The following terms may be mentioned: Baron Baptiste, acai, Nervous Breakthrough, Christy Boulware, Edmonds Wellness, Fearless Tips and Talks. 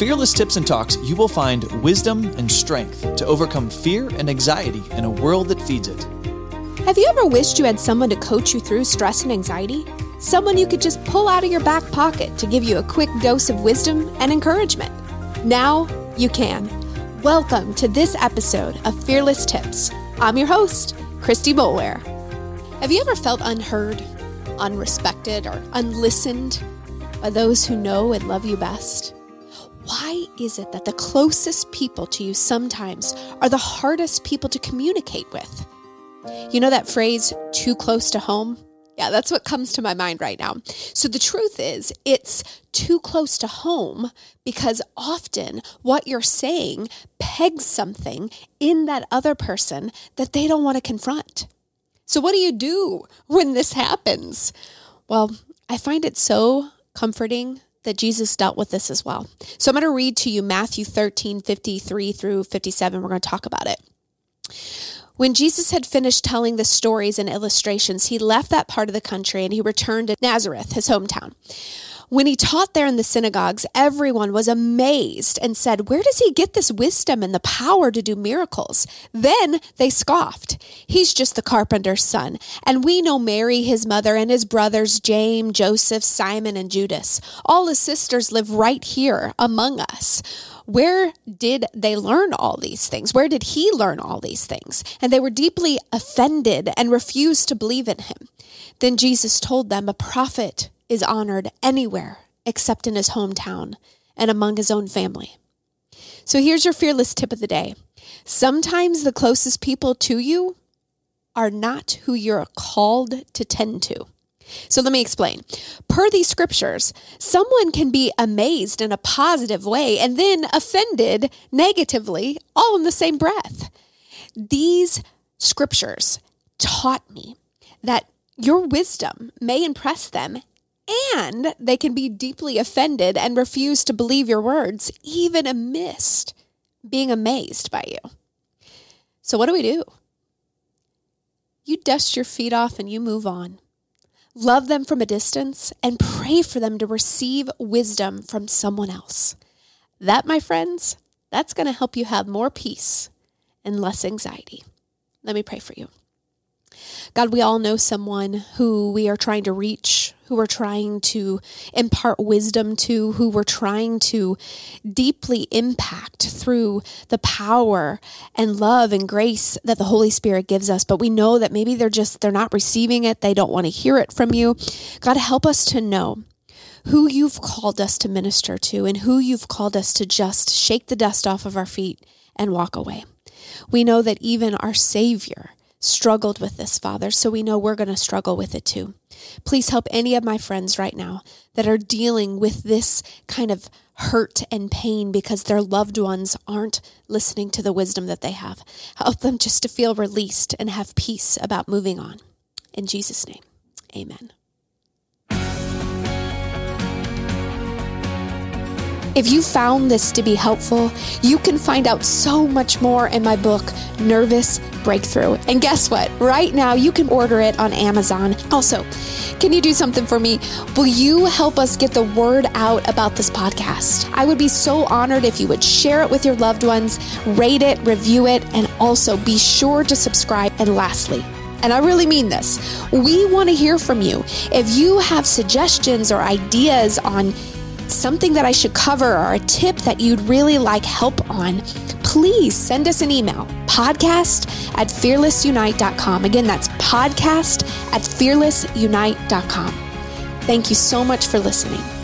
Fearless Tips and Talks, you will find wisdom and strength to overcome fear and anxiety in a world that feeds it. Have you ever wished you had someone to coach you through stress and anxiety? Someone you could just pull out of your back pocket to give you a quick dose of wisdom and encouragement? Now you can. Welcome to this episode of Fearless Tips. I'm your host, Christy Boulware. Have you ever felt unheard, unrespected, or unlistened by those who know and love you best? Why is it that the closest people to you sometimes are the hardest people to communicate with? You know that phrase, too close to home? Yeah, that's what comes to my mind right now. So the truth is, it's too close to home because often what you're saying pegs something in that other person that they don't want to confront. So what do you do when this happens? Well, I find it so comforting that Jesus dealt with this as well. So I'm going to read to you Matthew 13:53 through 57. We're going to talk about it. When Jesus had finished telling the stories and illustrations, he left that part of the country and he returned to Nazareth, his hometown. When he taught there in the synagogues, everyone was amazed and said, "Where does he get this wisdom and the power to do miracles?" Then they scoffed. "He's just the carpenter's son. And we know Mary, his mother, and his brothers, James, Joseph, Simon, and Judas. All his sisters live right here among us. Where did they learn all these things? Where did he learn all these things?" And they were deeply offended and refused to believe in him. Then Jesus told them, "A prophet is honored anywhere except in his hometown and among his own family." So here's your fearless tip of the day. Sometimes the closest people to you are not who you're called to tend to. So let me explain. Per these scriptures, someone can be amazed in a positive way and then offended negatively, all in the same breath. These scriptures taught me that your wisdom may impress them and they can be deeply offended and refuse to believe your words, even amidst being amazed by you. So what do? You dust your feet off and you move on. Love them from a distance and pray for them to receive wisdom from someone else. That, my friends, that's going to help you have more peace and less anxiety. Let me pray for you. God, we all know someone who we are trying to reach, who we're trying to impart wisdom to, who we're trying to deeply impact through the power and love and grace that the Holy Spirit gives us. But we know that maybe they're not receiving it. They don't want to hear it from you. God, help us to know who you've called us to minister to and who you've called us to just shake the dust off of our feet and walk away. We know that even our Savior struggled with this, Father, so we know we're going to struggle with it too. Please help any of my friends right now that are dealing with this kind of hurt and pain because their loved ones aren't listening to the wisdom that they have. Help them just to feel released and have peace about moving on. In Jesus' name, amen. If you found this to be helpful, you can find out so much more in my book, Nervous Breakthrough. And guess what? Right now, you can order it on Amazon. Also, can you do something for me? Will you help us get the word out about this podcast? I would be so honored if you would share it with your loved ones, rate it, review it, and also be sure to subscribe. And lastly, and I really mean this, we want to hear from you. If you have suggestions or ideas on something that I should cover or a tip that you'd really like help on, please send us an email, podcast@fearlessunite.com. Again, that's podcast@fearlessunite.com. Thank you so much for listening.